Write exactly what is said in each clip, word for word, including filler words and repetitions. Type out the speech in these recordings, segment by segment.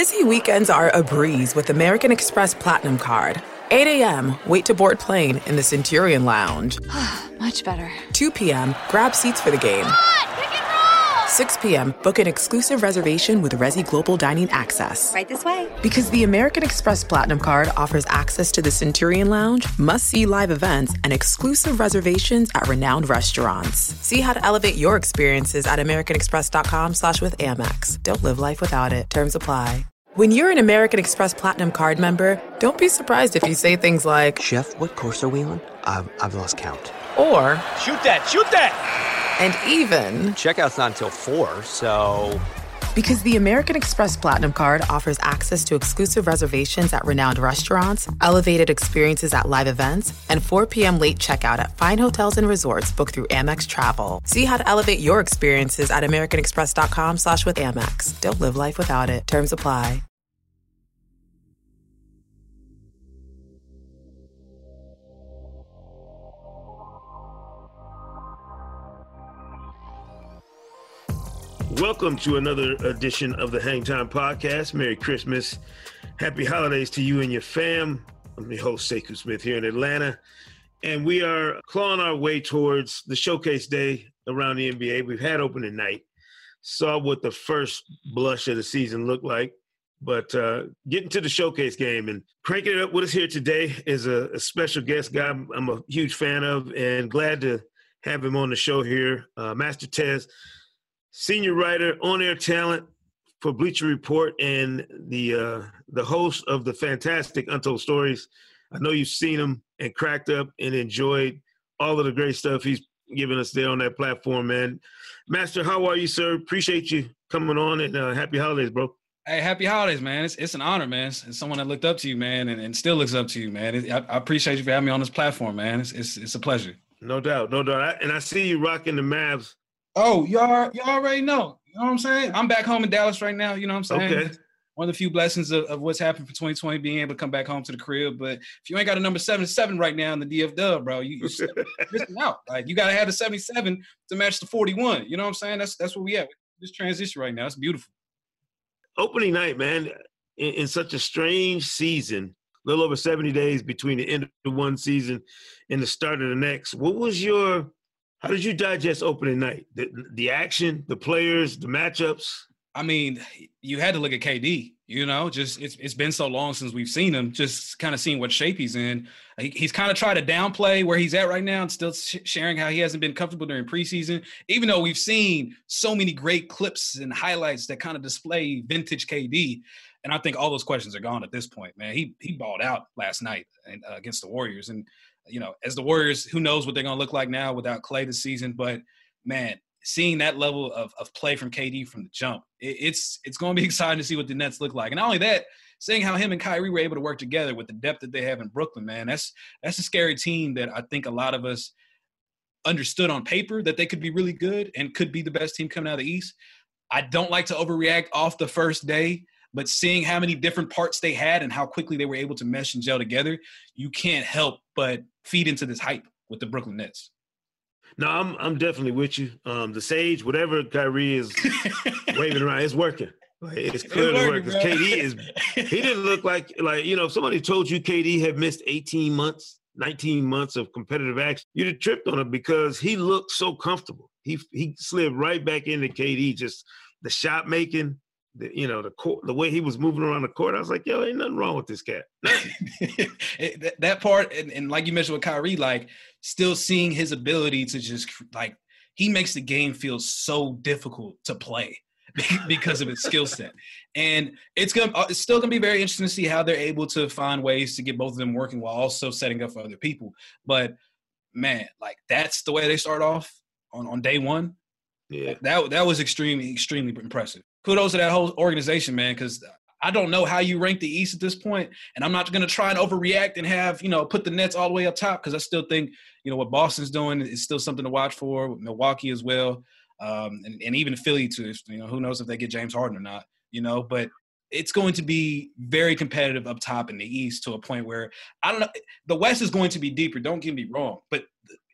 Busy weekends are a breeze with American Express Platinum Card. eight a.m., wait to board plane in the Centurion Lounge. Much better. two p.m., grab seats for the game. six p.m., book an exclusive reservation with Resy Global Dining Access. Right this way. Because the American Express Platinum Card offers access to the Centurion Lounge, must-see live events, and exclusive reservations at renowned restaurants. See how to elevate your experiences at americanexpress.com slash with Amex. Don't live life without it. Terms apply. When you're an American Express Platinum Card member, don't be surprised if you say things like, Chef, what course are we on? I've, I've lost count. Or, shoot that, shoot that! And even, checkout's not until four, so... Because the American Express Platinum Card offers access to exclusive reservations at renowned restaurants, elevated experiences at live events, and four p.m. late checkout at fine hotels and resorts booked through Amex Travel. See how to elevate your experiences at americanexpress.com slash with Amex. Don't live life without it. Terms apply. Welcome to another edition of the Hang Time Podcast. Merry Christmas. Happy holidays to you and your fam. I'm your host, Sekou Smith, here in Atlanta. And we are clawing our way towards the showcase day around the N B A. We've had opening night. Saw what the first blush of the season looked like. But uh, getting to the showcase game and cranking it up with us here today is a, a special guest guy I'm a huge fan of and glad to have him on the show here, uh, Master Tez. Senior writer, on-air talent for Bleacher Report, and the uh, the host of the fantastic Untold Stories. I know you've seen them and cracked up and enjoyed all of the great stuff he's giving us there on that platform, man. Master, how are you, sir? Appreciate you coming on, and uh, happy holidays, bro. Hey, happy holidays, man. It's it's an honor, man. It's someone that looked up to you, man, and, and still looks up to you, man. It, I, I appreciate you for having me on this platform, man. It's it's, it's a pleasure. No doubt, no doubt. I, and I see you rocking the Mavs. Oh, y'all, y'all already know. You know what I'm saying? I'm back home in Dallas right now. You know what I'm saying? Okay. One of the few blessings of, of what's happened for twenty twenty, being able to come back home to the crib. But if you ain't got a number seventy-seven right now in the D F W, bro, you, you're missing out. Like, you got to have the seventy-seven to match the forty-one. You know what I'm saying? That's that's where we at. This transition right now, it's beautiful. Opening night, man, in, in such a strange season, a little over seventy days between the end of one season and the start of the next. What was your... How did you digest opening night? The, the action, the players, the matchups? I mean, you had to look at K D, you know, just it's it's been so long since we've seen him, just kind of seeing what shape he's in. He, he's kind of tried to downplay where he's at right now and still sh- sharing how he hasn't been comfortable during preseason, even though we've seen so many great clips and highlights that kind of display vintage K D. And I think all those questions are gone at this point, man. He he balled out last night and, uh, against the Warriors. And you know, as the Warriors, who knows what they're going to look like now without Klay this season. But, man, seeing that level of, of play from K D from the jump, it, it's it's going to be exciting to see what the Nets look like. And not only that, seeing how him and Kyrie were able to work together with the depth that they have in Brooklyn, man, that's that's a scary team that I think a lot of us understood on paper that they could be really good and could be the best team coming out of the East. I don't like to overreact off the first day. But seeing how many different parts they had and how quickly they were able to mesh and gel together, you can't help but feed into this hype with the Brooklyn Nets. No, I'm I'm definitely with you. Um, the sage, whatever Kyrie is waving around, it's working. Like, it's clearly working. Because K D is – he didn't look like – like, you know, if somebody told you K D had missed eighteen months, nineteen months of competitive action, you'd have tripped on him because he looked so comfortable. He he slid right back into K D, just the shot making. The, you know, the court, the way he was moving around the court, I was like, yo, ain't nothing wrong with this cat. that, that part, and, and like you mentioned with Kyrie, like still seeing his ability to just like, he makes the game feel so difficult to play because of his skill set. And it's gonna, it's still going to be very interesting to see how they're able to find ways to get both of them working while also setting up for other people. But man, like that's the way they start off on, on day one. Yeah, that that was extremely, extremely impressive. Kudos to that whole organization, man, because I don't know how you rank the East at this point, and I'm not going to try and overreact and have, you know, put the Nets all the way up top because I still think, you know, what Boston's doing is still something to watch for, with Milwaukee as well, um, and, and even Philly too. You know, who knows if they get James Harden or not, you know, but it's going to be very competitive up top in the East to a point where, I don't know, the West is going to be deeper, don't get me wrong, but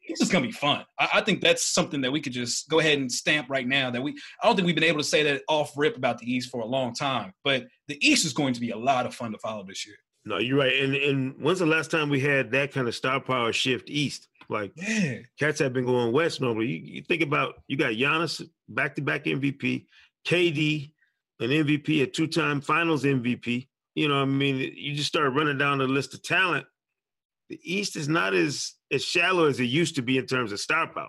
it's just going to be fun. I, I think that's something that we could just go ahead and stamp right now that we – I don't think we've been able to say that off rip about the East for a long time. But the East is going to be a lot of fun to follow this year. No, you're right. And and when's the last time we had that kind of star power shift East? Like, yeah. Cats have been going West normally. You, you think about – you got Giannis, back-to-back M V P, K D, an M V P, a two-time finals M V P. You know what I mean? You just start running down the list of talent. The East is not as, as shallow as it used to be in terms of star power.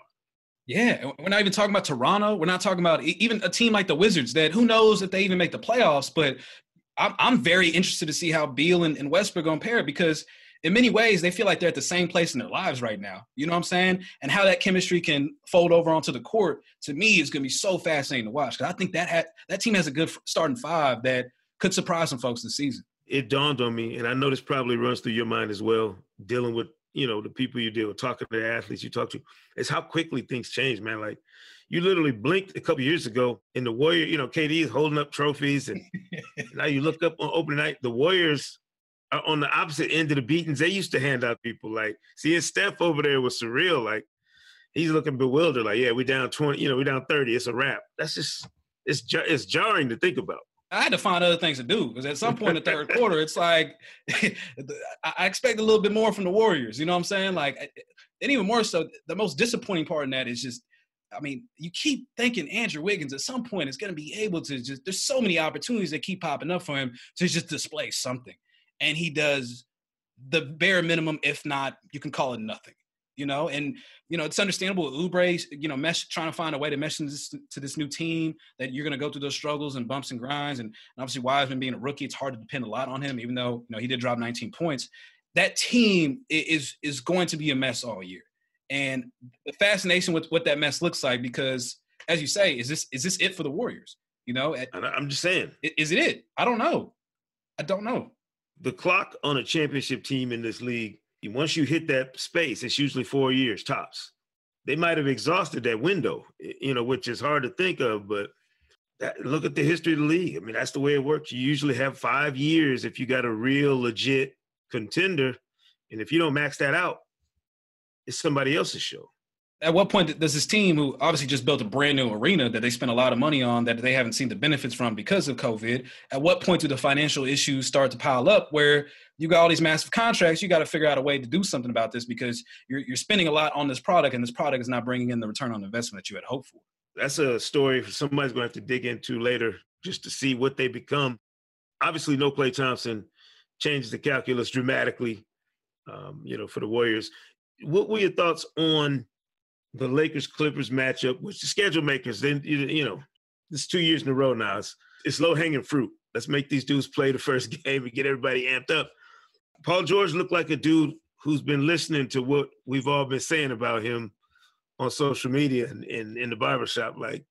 Yeah, we're not even talking about Toronto. We're not talking about even a team like the Wizards that who knows if they even make the playoffs. But I'm, I'm very interested to see how Beal and, and Westbrook are going to pair because in many ways they feel like they're at the same place in their lives right now. You know what I'm saying? And how that chemistry can fold over onto the court, to me, is going to be so fascinating to watch because I think that, ha- that team has a good starting five that could surprise some folks this season. It dawned on me, and I know this probably runs through your mind as well, dealing with, you know, the people you deal with, talking to the athletes you talk to, is how quickly things change, man. Like, you literally blinked a couple years ago, and the Warriors, you know, K D is holding up trophies, and now you look up on opening night, the Warriors are on the opposite end of the beatings. They used to hand out people. Like, seeing Steph over there was surreal. Like, he's looking bewildered. Like, yeah, we're down twenty, you know, we're down thirty. It's a wrap. That's just, it's it's jarring to think about. I had to find other things to do because at some point in the third quarter, it's like I expect a little bit more from the Warriors. You know what I'm saying? Like, and even more so, the most disappointing part in that is just, I mean, you keep thinking Andrew Wiggins at some point is going to be able to just – there's so many opportunities that keep popping up for him to just display something. And he does the bare minimum, if not, you can call it nothing. You know, and, you know, it's understandable with Oubre, you know, mesh, trying to find a way to mesh this, to this new team that you're going to go through those struggles and bumps and grinds. And, and obviously Wiseman being a rookie, it's hard to depend a lot on him, even though, you know, he did drop nineteen points. That team is is going to be a mess all year. And the fascination with what that mess looks like, because as you say, is this is this it for the Warriors? You know, at, I'm just saying, is it it? I don't know. I don't know. The clock on a championship team in this league, once you hit that space, it's usually four years tops. They might have exhausted that window, you know, which is hard to think of, but that, look at the history of the league. I mean, that's the way it works. You usually have five years if you got a real legit contender, and if you don't max that out, it's somebody else's show. At what point does this team, who obviously just built a brand new arena that they spent a lot of money on that they haven't seen the benefits from because of COVID, at what point do the financial issues start to pile up where you got all these massive contracts, you got to figure out a way to do something about this because you're, you're spending a lot on this product and this product is not bringing in the return on investment that you had hoped for? That's a story somebody's going to have to dig into later just to see what they become. Obviously, no Klay Thompson changes the calculus dramatically, um, you know, for the Warriors. What were your thoughts on the Lakers-Clippers matchup, which the schedule makers, then, you know, it's two years in a row now. It's, it's low-hanging fruit. Let's make these dudes play the first game and get everybody amped up. Paul George looked like a dude who's been listening to what we've all been saying about him on social media and in the barbershop. Like,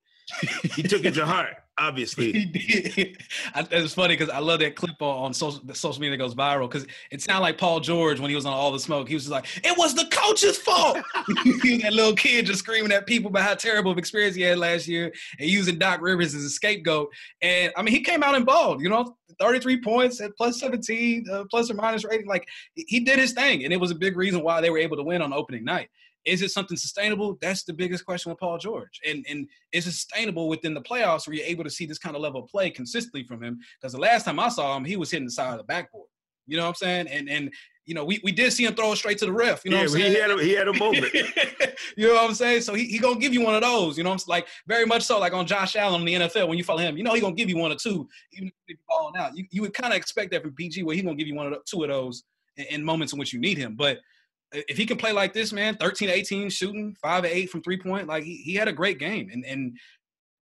he took it to heart, obviously. He did. It's funny because I love that clip on social, the social media that goes viral because it sounded like Paul George when he was on All the Smoke. He was just like, it was the coach's fault. That little kid just screaming at people about how terrible of experience he had last year and using Doc Rivers as a scapegoat. And, I mean, he came out and balled, you know, thirty-three points at plus seventeen, uh, plus or minus rating. Like, he did his thing, and it was a big reason why they were able to win on opening night. Is it something sustainable? That's the biggest question with Paul George. And and is it sustainable within the playoffs where you're able to see this kind of level of play consistently from him? Because the last time I saw him, he was hitting the side of the backboard. You know what I'm saying? And, and you know, we, we did see him throw it straight to the ref. You know yeah, what I'm saying? He had a, he had a moment. You know what I'm saying? So he, he going to give you one of those. You know what I'm saying? Like, very much so, like on Josh Allen in the N F L, when you follow him, you know he going to give you one or two, even if you're balling out. You, you would kind of expect that from B G, where he's going to give you one or two of those in, in moments in which you need him. But if he can play like this, man, thirteen to eighteen shooting, five to eight from three-point, like he, he had a great game. And and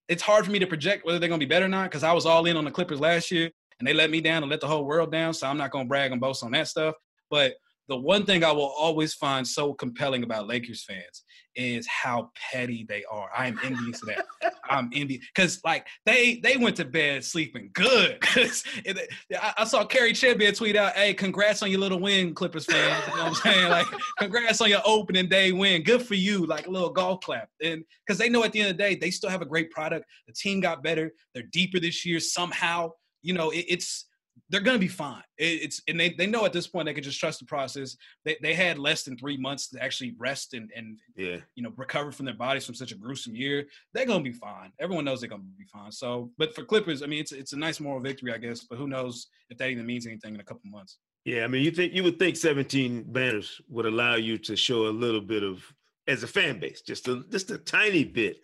it's hard for me to project whether they're going to be better or not because I was all in on the Clippers last year and they let me down and let the whole world down, so I'm not going to brag and boast on that stuff. But the one thing I will always find so compelling about Lakers fans is how petty they are. I am envious of that. I'm envious. Because, like, they they went to bed sleeping good. I, I saw Kerry Chidbeer tweet out, hey, congrats on your little win, Clippers fans. You know what I'm saying? Like, congrats on your opening day win. Good for you. Like, a little golf clap. And because they know at the end of the day, they still have a great product. The team got better. They're deeper this year somehow. You know, it, it's – they're going to be fine. It, it's and they, they know at this point they can just trust the process. They they had less than three months to actually rest and, and yeah. you know, recover from their bodies from such a gruesome year. They're going to be fine. Everyone knows they're going to be fine. So, but for Clippers, I mean, it's it's a nice moral victory, I guess. But who knows if that even means anything in a couple months? Yeah, I mean, you think you would think seventeen banners would allow you to show a little bit of, as a fan base, just a just a tiny bit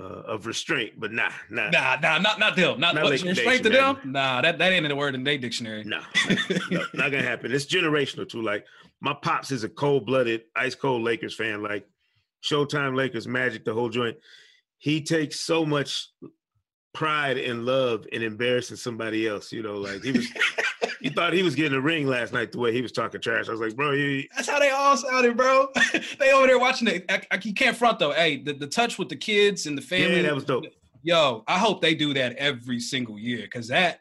Uh, of restraint, but nah, nah, nah, nah, not not them, not, not like restraint to them. Nah, that, that ain't the word in their dictionary. Nah, no, not gonna happen. It's generational too. Like my pops is a cold-blooded, ice-cold Lakers fan. Like Showtime Lakers, Magic, the whole joint. He takes so much pride and love in embarrassing somebody else. You know, like he was. He thought he was getting a ring last night the way he was talking trash. I was like, bro, you... that's how they all sounded, bro. They over there watching it. I, I, you can't front, though. Hey, the, the touch with the kids and the family. Yeah, that was dope. Yo, I hope they do that every single year because that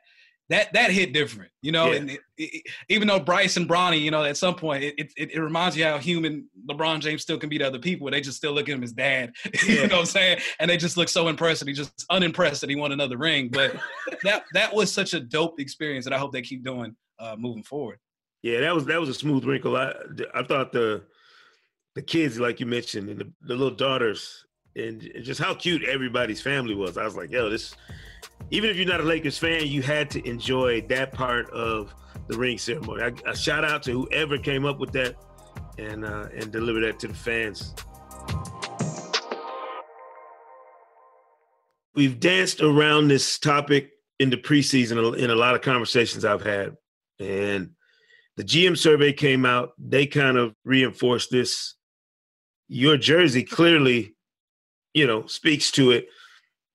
that that hit different, you know? Yeah. And it, it, even though Bryce and Bronny, you know, at some point, it, it, it reminds you how human LeBron James still can be to other people. They just still look at him as dad. Yeah. You know what I'm saying? And they just look so impressed. He's just unimpressed that he won another ring. But that that was such a dope experience that I hope they keep doing uh, moving forward. Yeah, that was that was a smooth wrinkle. I I thought the the kids, like you mentioned, and the, the little daughters, and, and just how cute everybody's family was. I was like, yo, this... Even if you're not a Lakers fan, you had to enjoy that part of the ring ceremony. I, I shout out to whoever came up with that and uh, and delivered that to the fans. We've danced around this topic in the preseason in a lot of conversations I've had. And the G M survey came out. They kind of reinforced this. Your jersey clearly, you know, speaks to it.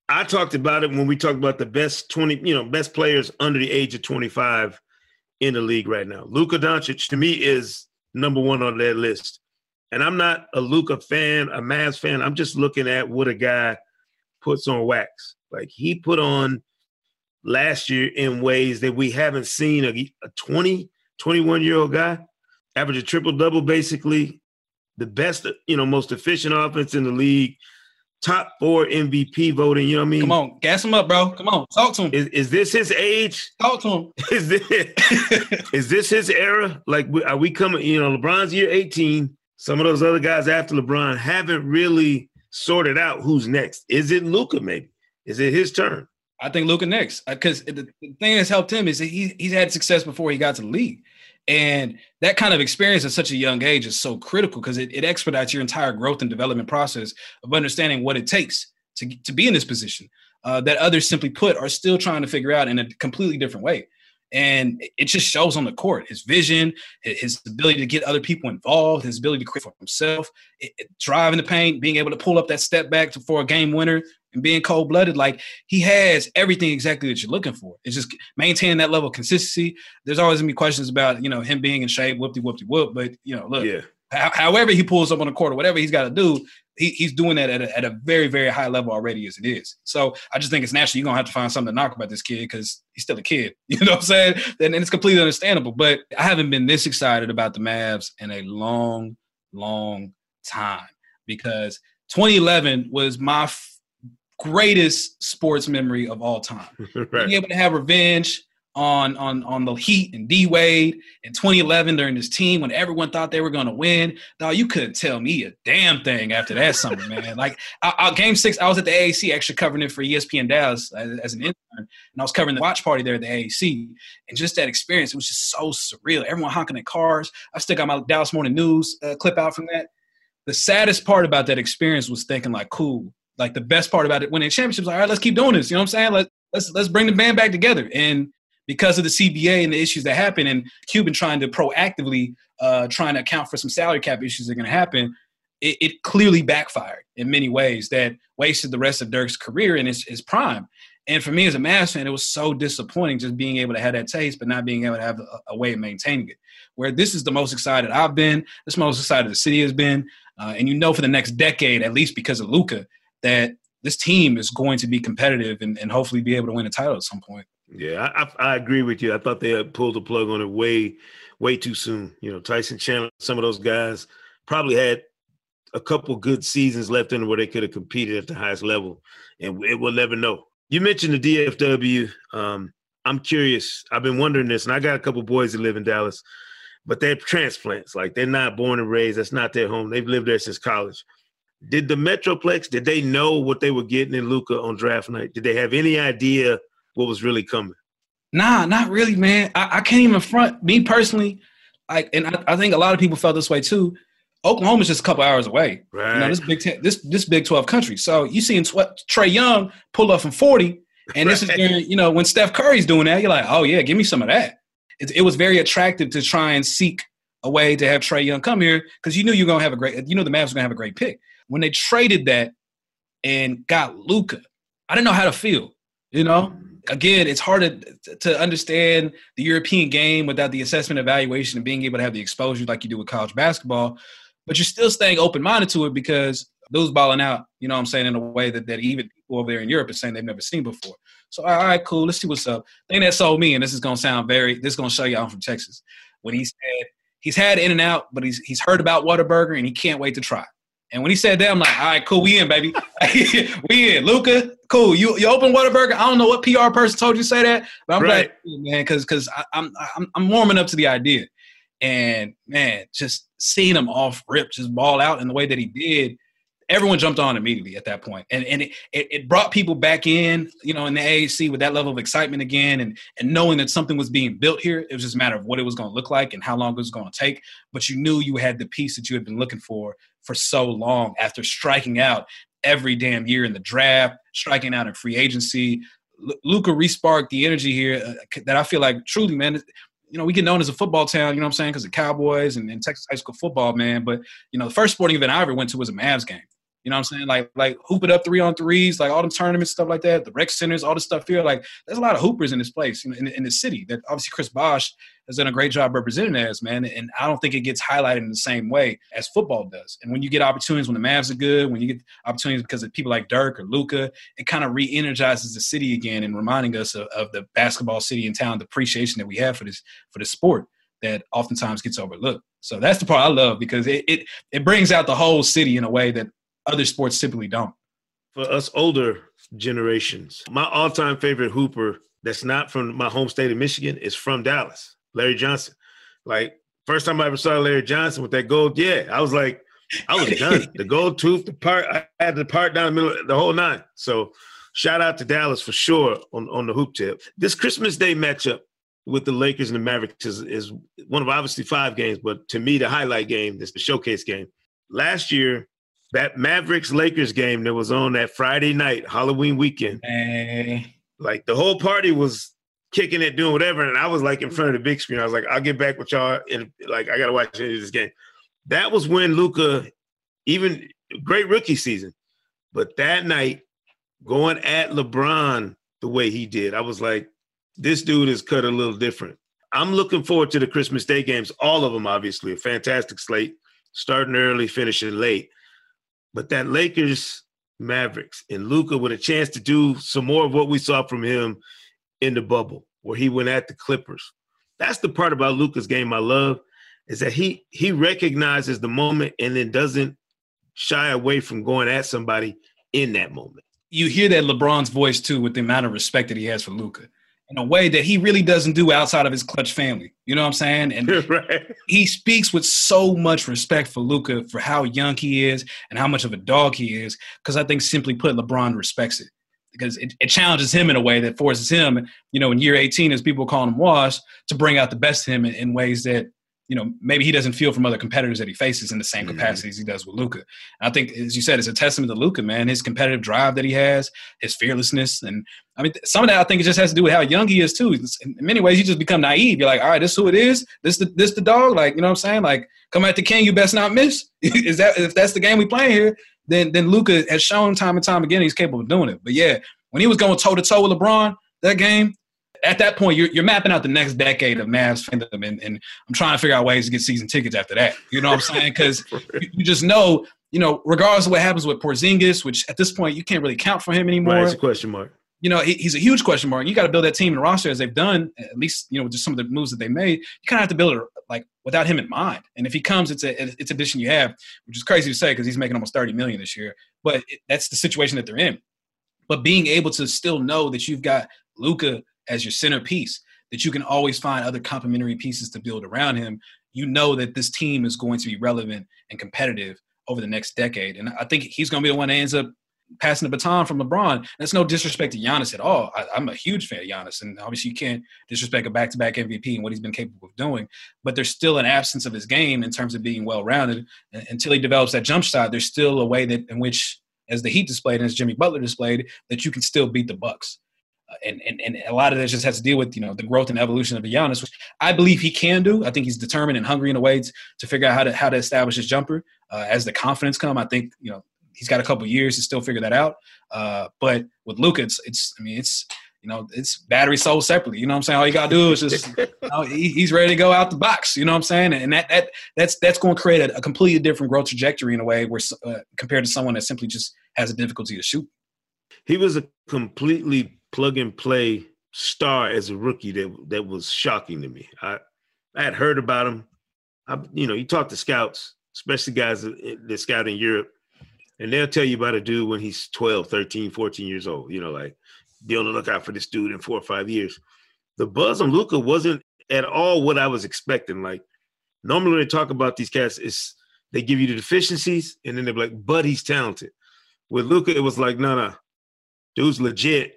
I talked about it when we talked about the best twenty, you know, best players under the age of twenty-five in the league right now. Luka Doncic, to me, is number one on that list. And I'm not a Luka fan, a Mavs fan. I'm just looking at what a guy puts on wax. Like, he put on last year in ways that we haven't seen a, a twenty, twenty-one-year-old guy. Average a triple-double, basically. The best, you know, most efficient offense in the league. Top four M V P voting, you know what I mean? Come on, gas him up, bro. Come on, talk to him. Is, is this his age? Talk to him. Is this, is this his era? Like, are we coming, you know, LeBron's year eighteen. Some of those other guys after LeBron haven't really sorted out who's next. Is it Luka maybe? Is it his turn? I think Luka next. Because the thing that's helped him is that he, he's had success before he got to the league. And that kind of experience at such a young age is so critical because it, it expedites your entire growth and development process of understanding what it takes to, to be in this position uh, that others, simply put, are still trying to figure out in a completely different way. And it just shows on the court, his vision, his ability to get other people involved, his ability to create for himself, it, it, driving the paint, being able to pull up that step back to, for a game winner, and being cold-blooded. Like, he has everything exactly that you're looking for. It's just maintaining that level of consistency. There's always going to be questions about, you know, him being in shape, whoop-de-whoop-de-whoop, but, you know, look, yeah. how, however he pulls up on the court or whatever he's got to do, he, he's doing that at a, at a very, very high level already as it is. So I just think it's natural you're going to have to find something to knock about this kid because he's still a kid. You know what I'm saying? And, and it's completely understandable. But I haven't been this excited about the Mavs in a long, long time because twenty eleven was my f- greatest sports memory of all time. Right. Being able to have revenge on on on the Heat and D-Wade in twenty eleven during this team when everyone thought they were going to win. Dog, you couldn't tell me a damn thing after that summer, man. Like, I, I, game six, I was at the A A C actually covering it for E S P N Dallas as, as an intern, and I was covering the watch party there at the A A C. And just that experience, it was just so surreal. Everyone honking at cars. I still got my Dallas Morning News uh, clip out from that. The saddest part about that experience was thinking, like, cool, like the best part about it, winning championships, like, all right, let's keep doing this. You know what I'm saying? Let, let's let's bring the band back together. And because of the C B A and the issues that happen, and Cuban trying to proactively uh, trying to account for some salary cap issues that are going to happen, it, it clearly backfired in many ways that wasted the rest of Dirk's career and his, his prime. And for me as a Mavs fan, it was so disappointing just being able to have that taste but not being able to have a, a way of maintaining it. Where this is the most excited I've been, this is the most excited the city has been, uh, and you know for the next decade, at least because of Luka, that this team is going to be competitive and, and hopefully be able to win a title at some point. Yeah, I, I agree with you. I thought they had pulled the plug on it way, way too soon. You know, Tyson Chandler, some of those guys probably had a couple good seasons left in where they could have competed at the highest level, and we'll never know. You mentioned the D F W. Um, I'm curious. I've been wondering this, and I got a couple boys that live in Dallas, but they're transplants. Like, they're not born and raised. That's not their home. They've lived there since college. Did the Metroplex, did they know what they were getting in Luka on draft night? Did they have any idea what was really coming? Nah, not really, man. I, I can't even front. Me personally, like, and I, I think a lot of people felt this way too. Oklahoma's just a couple hours away. Right. You know, this Big Ten, this this Big twelve country. So you seeing tw- Trey Young pull up from forty, and this right. is during, you know, when Steph Curry's doing that, you're like, oh yeah, give me some of that. It, it was very attractive to try and seek a way to have Trey Young come here because you knew you're gonna have a great, you know, the Mavs are gonna have a great pick. When they traded that and got Luka, I didn't know how to feel. You know, again, it's hard to, to understand the European game without the assessment, evaluation, and being able to have the exposure like you do with college basketball. But you're still staying open-minded to it because those balling out, you know what I'm saying, in a way that, that even people over there in Europe are saying they've never seen before. So, all right, cool. Let's see what's up. The thing that sold me, and this is going to sound very – this is going to show you I'm from Texas. When he said – he's had In-N-Out, but he's he's heard about Whataburger, and he can't wait to try. And when he said that, I'm like, all right, cool, we in, baby. We in. Luka, cool. You you open Whataburger. I don't know what P R person told you to say that, but I'm right. glad, man, because because I'm, I'm, I'm warming up to the idea. And, man, just seeing him off rip, just ball out in the way that he did, everyone jumped on immediately at that point. And and it, it brought people back in, you know, in the A A C with that level of excitement again and, and knowing that something was being built here. It was just a matter of what it was going to look like and how long it was going to take. But you knew you had the piece that you had been looking for for so long after striking out every damn year in the draft, striking out in free agency. L- Luka re-sparked the energy here that I feel like truly, man, you know, we get known as a football town, you know what I'm saying, because the Cowboys and, and Texas high school football, man. But, you know, the first sporting event I ever went to was a Mavs game. You know what I'm saying? Like, like hoop it up three on threes, like all them tournaments, stuff like that, the rec centers, all this stuff here. Like, there's a lot of hoopers in this place, you know, in, in the city that obviously Chris Bosh has done a great job representing as, man. And I don't think it gets highlighted in the same way as football does. And when you get opportunities when the Mavs are good, when you get opportunities because of people like Dirk or Luka, it kind of re-energizes the city again and reminding us of, of the basketball city and town, the appreciation that we have for this for this sport that oftentimes gets overlooked. So that's the part I love because it it, it brings out the whole city in a way that other sports typically don't. For us older generations, my all-time favorite hooper that's not from my home state of Michigan is from Dallas, Larry Johnson. Like, first time I ever saw Larry Johnson with that gold, yeah, I was like, I was done. The gold tooth, the part, I had the part down the middle, the whole nine. So shout out to Dallas for sure on, on the hoop tip. This Christmas Day matchup with the Lakers and the Mavericks is, is one of obviously five games, but to me, the highlight game is the showcase game. Last year, that Mavericks-Lakers game that was on that Friday night, Halloween weekend, hey. Like the whole party was kicking it, doing whatever, and I was like in front of the big screen. I was like, I'll get back with y'all, and like I got to watch this game. That was when Luka, even great rookie season, but that night going at LeBron the way he did, I was like, this dude is cut a little different. I'm looking forward to the Christmas Day games, all of them obviously, a fantastic slate, starting early, finishing late. But that Lakers Mavericks and Luka with a chance to do some more of what we saw from him in the bubble where he went at the Clippers. That's the part about Luka's game I love is that he he recognizes the moment and then doesn't shy away from going at somebody in that moment. You hear that LeBron's voice too with the amount of respect that he has for Luka. In a way that he really doesn't do outside of his clutch family. You know what I'm saying? And right. He speaks with so much respect for Luka for how young he is and how much of a dog he is. Because I think, simply put, LeBron respects it. Because it, it challenges him in a way that forces him, you know, in year eighteen, as people call him Wash, to bring out the best of him in, in ways that, you know, maybe he doesn't feel from other competitors that he faces in the same mm-hmm. capacity as he does with Luka. I think, as you said, it's a testament to Luka, man, his competitive drive that he has, his fearlessness. And, I mean, some of that I think it just has to do with how young he is, too. In many ways, you just become naive. You're like, all right, this is who it is. This the this the dog. Like, you know what I'm saying? Like, come at the king, you best not miss. Is that if that's the game we playing here, then, then Luka has shown time and time again he's capable of doing it. But, yeah, when he was going toe-to-toe with LeBron, that game – at that point, you're, you're mapping out the next decade of Mavs fandom, and, and I'm trying to figure out ways to get season tickets after that. You know what I'm saying? Because you, you just know, you know, regardless of what happens with Porzingis, which at this point you can't really count for him anymore. Right, it's a question mark. You know, he, he's a huge question mark. You got to build that team and roster as they've done, at least, you know, with just some of the moves that they made. You kind of have to build it, like, without him in mind. And if he comes, it's a it's addition you have, which is crazy to say because he's making almost thirty million dollars this year. But it, that's the situation that they're in. But being able to still know that you've got Luka as your centerpiece, that you can always find other complementary pieces to build around him, you know that this team is going to be relevant and competitive over the next decade. And I think he's going to be the one that ends up passing the baton from LeBron. And that's no disrespect to Giannis at all. I, I'm a huge fan of Giannis, and obviously you can't disrespect a back-to-back M V P and what he's been capable of doing. But there's still an absence of his game in terms of being well-rounded. And until he develops that jump shot, there's still a way that in which, as the Heat displayed and as Jimmy Butler displayed, that you can still beat the Bucks. And, and and a lot of that just has to deal with, you know, the growth and evolution of the Giannis, which I believe he can do. I think he's determined and hungry in a way to, to figure out how to how to establish his jumper. Uh, as the confidence comes, I think, you know, he's got a couple years to still figure that out. Uh, but with Luka, it's, it's, I mean, it's, you know, it's battery sold separately. You know what I'm saying? All you got to do is just, you know, he, he's ready to go out the box. You know what I'm saying? And that that that's that's going to create a, a completely different growth trajectory in a way where uh, compared to someone that simply just has a difficulty to shoot. He was a completely plug and play star as a rookie that that was shocking to me. I, I had heard about him. I, you know, you talk to scouts, especially guys that, that scout in Europe, and they'll tell you about a dude when he's twelve, thirteen, fourteen years old, you know, like be on the lookout for this dude in four or five years. The buzz on Luka wasn't at all what I was expecting. Like normally when they talk about these cats, it's they give you the deficiencies and then they're like, but he's talented. With Luka, it was like, no, no, dude's legit.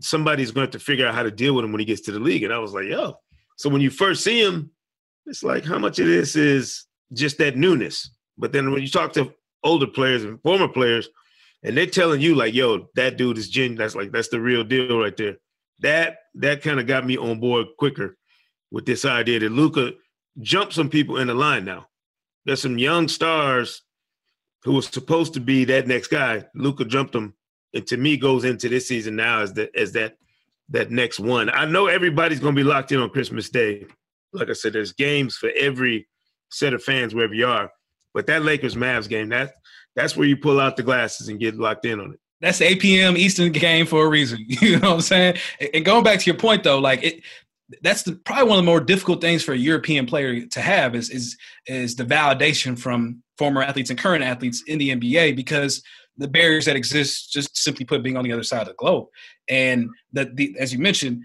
Somebody's going to have to figure out how to deal with him when he gets to the league. And I was like, yo. So when you first see him, it's like how much of this is just that newness. But then when you talk to older players and former players, and they're telling you like, yo, that dude is genuine. That's like, that's the real deal right there. That, that kind of got me on board quicker with this idea that Luka jumped some people in the line now. There's some young stars who was supposed to be that next guy. Luka jumped them. And to me goes into this season now as that, as that, that next one. I know everybody's going to be locked in on Christmas Day. Like I said, there's games for every set of fans, wherever you are. But that Lakers-Mavs game, that, that's where you pull out the glasses and get locked in on it. That's the eight p.m. Eastern game for a reason. You know what I'm saying? And going back to your point, though, like it, that's the, probably one of the more difficult things for a European player to have is, is, is the validation from former athletes and current athletes in the N B A because the barriers that exist, just simply put, being on the other side of the globe. And, the, the as you mentioned,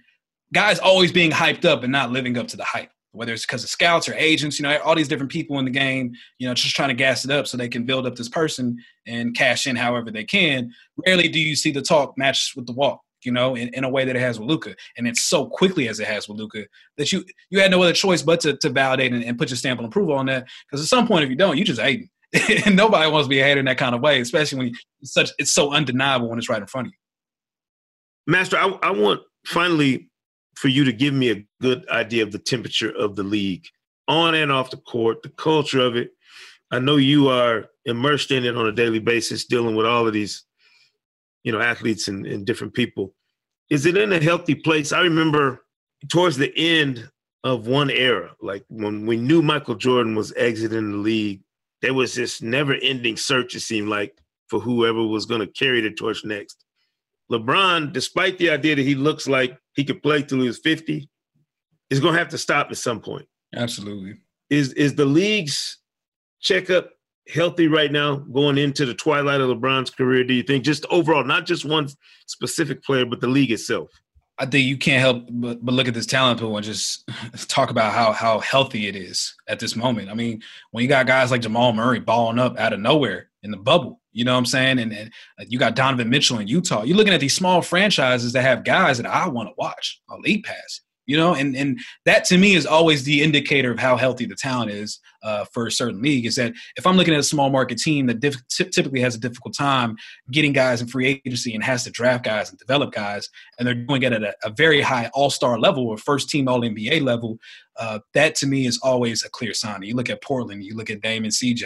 guys always being hyped up and not living up to the hype. Whether it's because of scouts or agents, you know, all these different people in the game, you know, just trying to gas it up so they can build up this person and cash in however they can. Rarely do you see the talk matched with the walk, you know, in, in a way that it has with Luka. And it's so quickly as it has with Luka that you you had no other choice but to, to validate and, and put your stamp of approval on that. Because at some point, if you don't, you just hating. And nobody wants to be a hater in that kind of way, especially when it's, such, it's so undeniable when it's right in front of you. Master, I, I want finally – for you to give me a good idea of the temperature of the league on and off the court, the culture of it. I know you are immersed in it on a daily basis, dealing with all of these, you know, athletes and, and different people. Is it in a healthy place? I remember towards the end of one era, like when we knew Michael Jordan was exiting the league, there was this never ending search. It seemed like for whoever was going to carry the torch next. LeBron, despite the idea that he looks like he could play till he was fifty, is going to have to stop at some point. Absolutely. Is is the league's checkup healthy right now going into the twilight of LeBron's career, do you think? Just overall, not just one specific player, but the league itself. I think you can't help but, but look at this talent pool and just talk about how how healthy it is at this moment. I mean, when you got guys like Jamal Murray balling up out of nowhere in the bubble, you know what I'm saying? And, and you got Donovan Mitchell in Utah. You're looking at these small franchises that have guys that I want to watch on league pass, you know? And and that to me is always the indicator of how healthy the talent is uh, for a certain league, is that if I'm looking at a small market team that diff- typically has a difficult time getting guys in free agency and has to draft guys and develop guys, and they're doing it at a, a very high all-star level or first-team all N B A level, uh, that to me is always a clear sign. You look at Portland, you look at Dame and C J.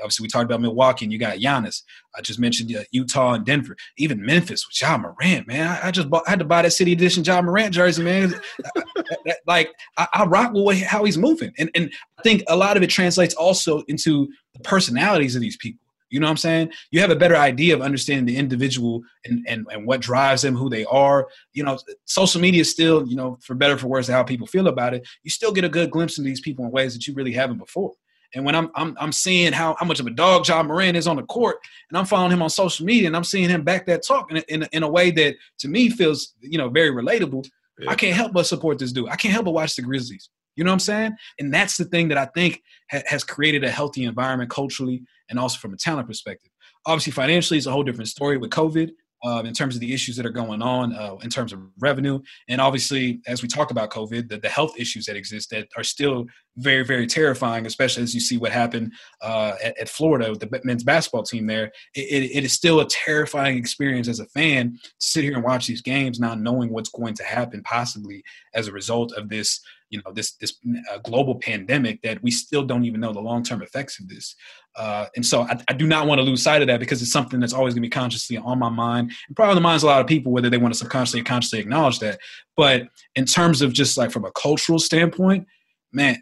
Obviously, we talked about Milwaukee, and you got Giannis. I just mentioned uh, Utah and Denver. Even Memphis with Ja Morant, man. I, I just bought, I had to buy that City Edition Ja Morant jersey, man. I, that, like, I, I rock with how he's moving. And, and I think a lot of it translates also into the personalities of these people. You know what I'm saying? You have a better idea of understanding the individual and, and, and what drives them, who they are. You know, social media is still, you know, for better or for worse, how people feel about it. You still get a good glimpse of these people in ways that you really haven't before. And when I'm I'm I'm seeing how, how much of a dog Ja Morant is on the court, and I'm following him on social media, and I'm seeing him back that talk in, in, in a way that to me feels, you know, very relatable. Yeah. I can't help but support this dude. I can't help but watch the Grizzlies. You know what I'm saying? And that's the thing that I think ha- has created a healthy environment culturally and also from a talent perspective. Obviously, financially, it's a whole different story with COVID um, in terms of the issues that are going on uh, in terms of revenue. And obviously, as we talked about COVID, the, the health issues that exist that are still very, very terrifying, especially as you see what happened uh, at, at Florida with the men's basketball team there. It, it, it is still a terrifying experience as a fan to sit here and watch these games, not knowing what's going to happen possibly as a result of this you know, this this uh, global pandemic that we still don't even know the long-term effects of this. Uh, and so I, I do not want to lose sight of that because it's something that's always going to be consciously on my mind and probably on the minds of a lot of people, whether they want to subconsciously or consciously acknowledge that. But in terms of just like from a cultural standpoint, man,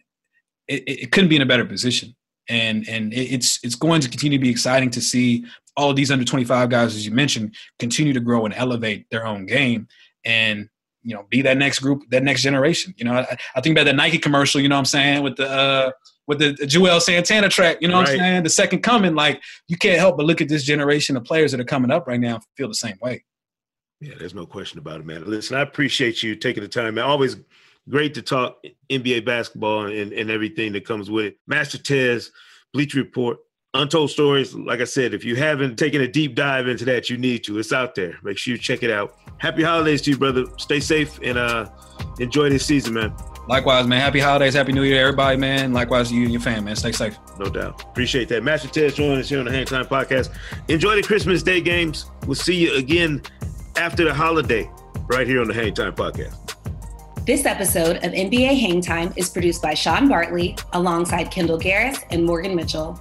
it, it couldn't be in a better position. And and it's it's going to continue to be exciting to see all of these under twenty-five guys, as you mentioned, continue to grow and elevate their own game. And you know, be that next group, that next generation. You know, I, I think about that Nike commercial, you know what I'm saying, with the uh, with the Joel Santana track, you know right. what I'm saying, the second coming. Like, you can't help but look at this generation of players that are coming up right now and feel the same way. Yeah, there's no question about it, man. Listen, I appreciate you taking the time, man. Always great to talk N B A basketball and, and everything that comes with it. Master Tez, Bleacher Report, Untold Stories. Like I said, if you haven't taken a deep dive into that, you need to. It's out there. Make sure you check it out. Happy holidays to you, brother. Stay safe and uh, enjoy this season, man. Likewise, man. Happy holidays. Happy New Year to everybody, man. Likewise to you and your fam, man. Stay safe. No doubt. Appreciate that. Master Tez joining us here on the Hang Time Podcast. Enjoy the Christmas Day games. We'll see you again after the holiday right here on the Hang Time Podcast. This episode of N B A Hang Time is produced by Sean Bartley alongside Kendall Garris and Morgan Mitchell.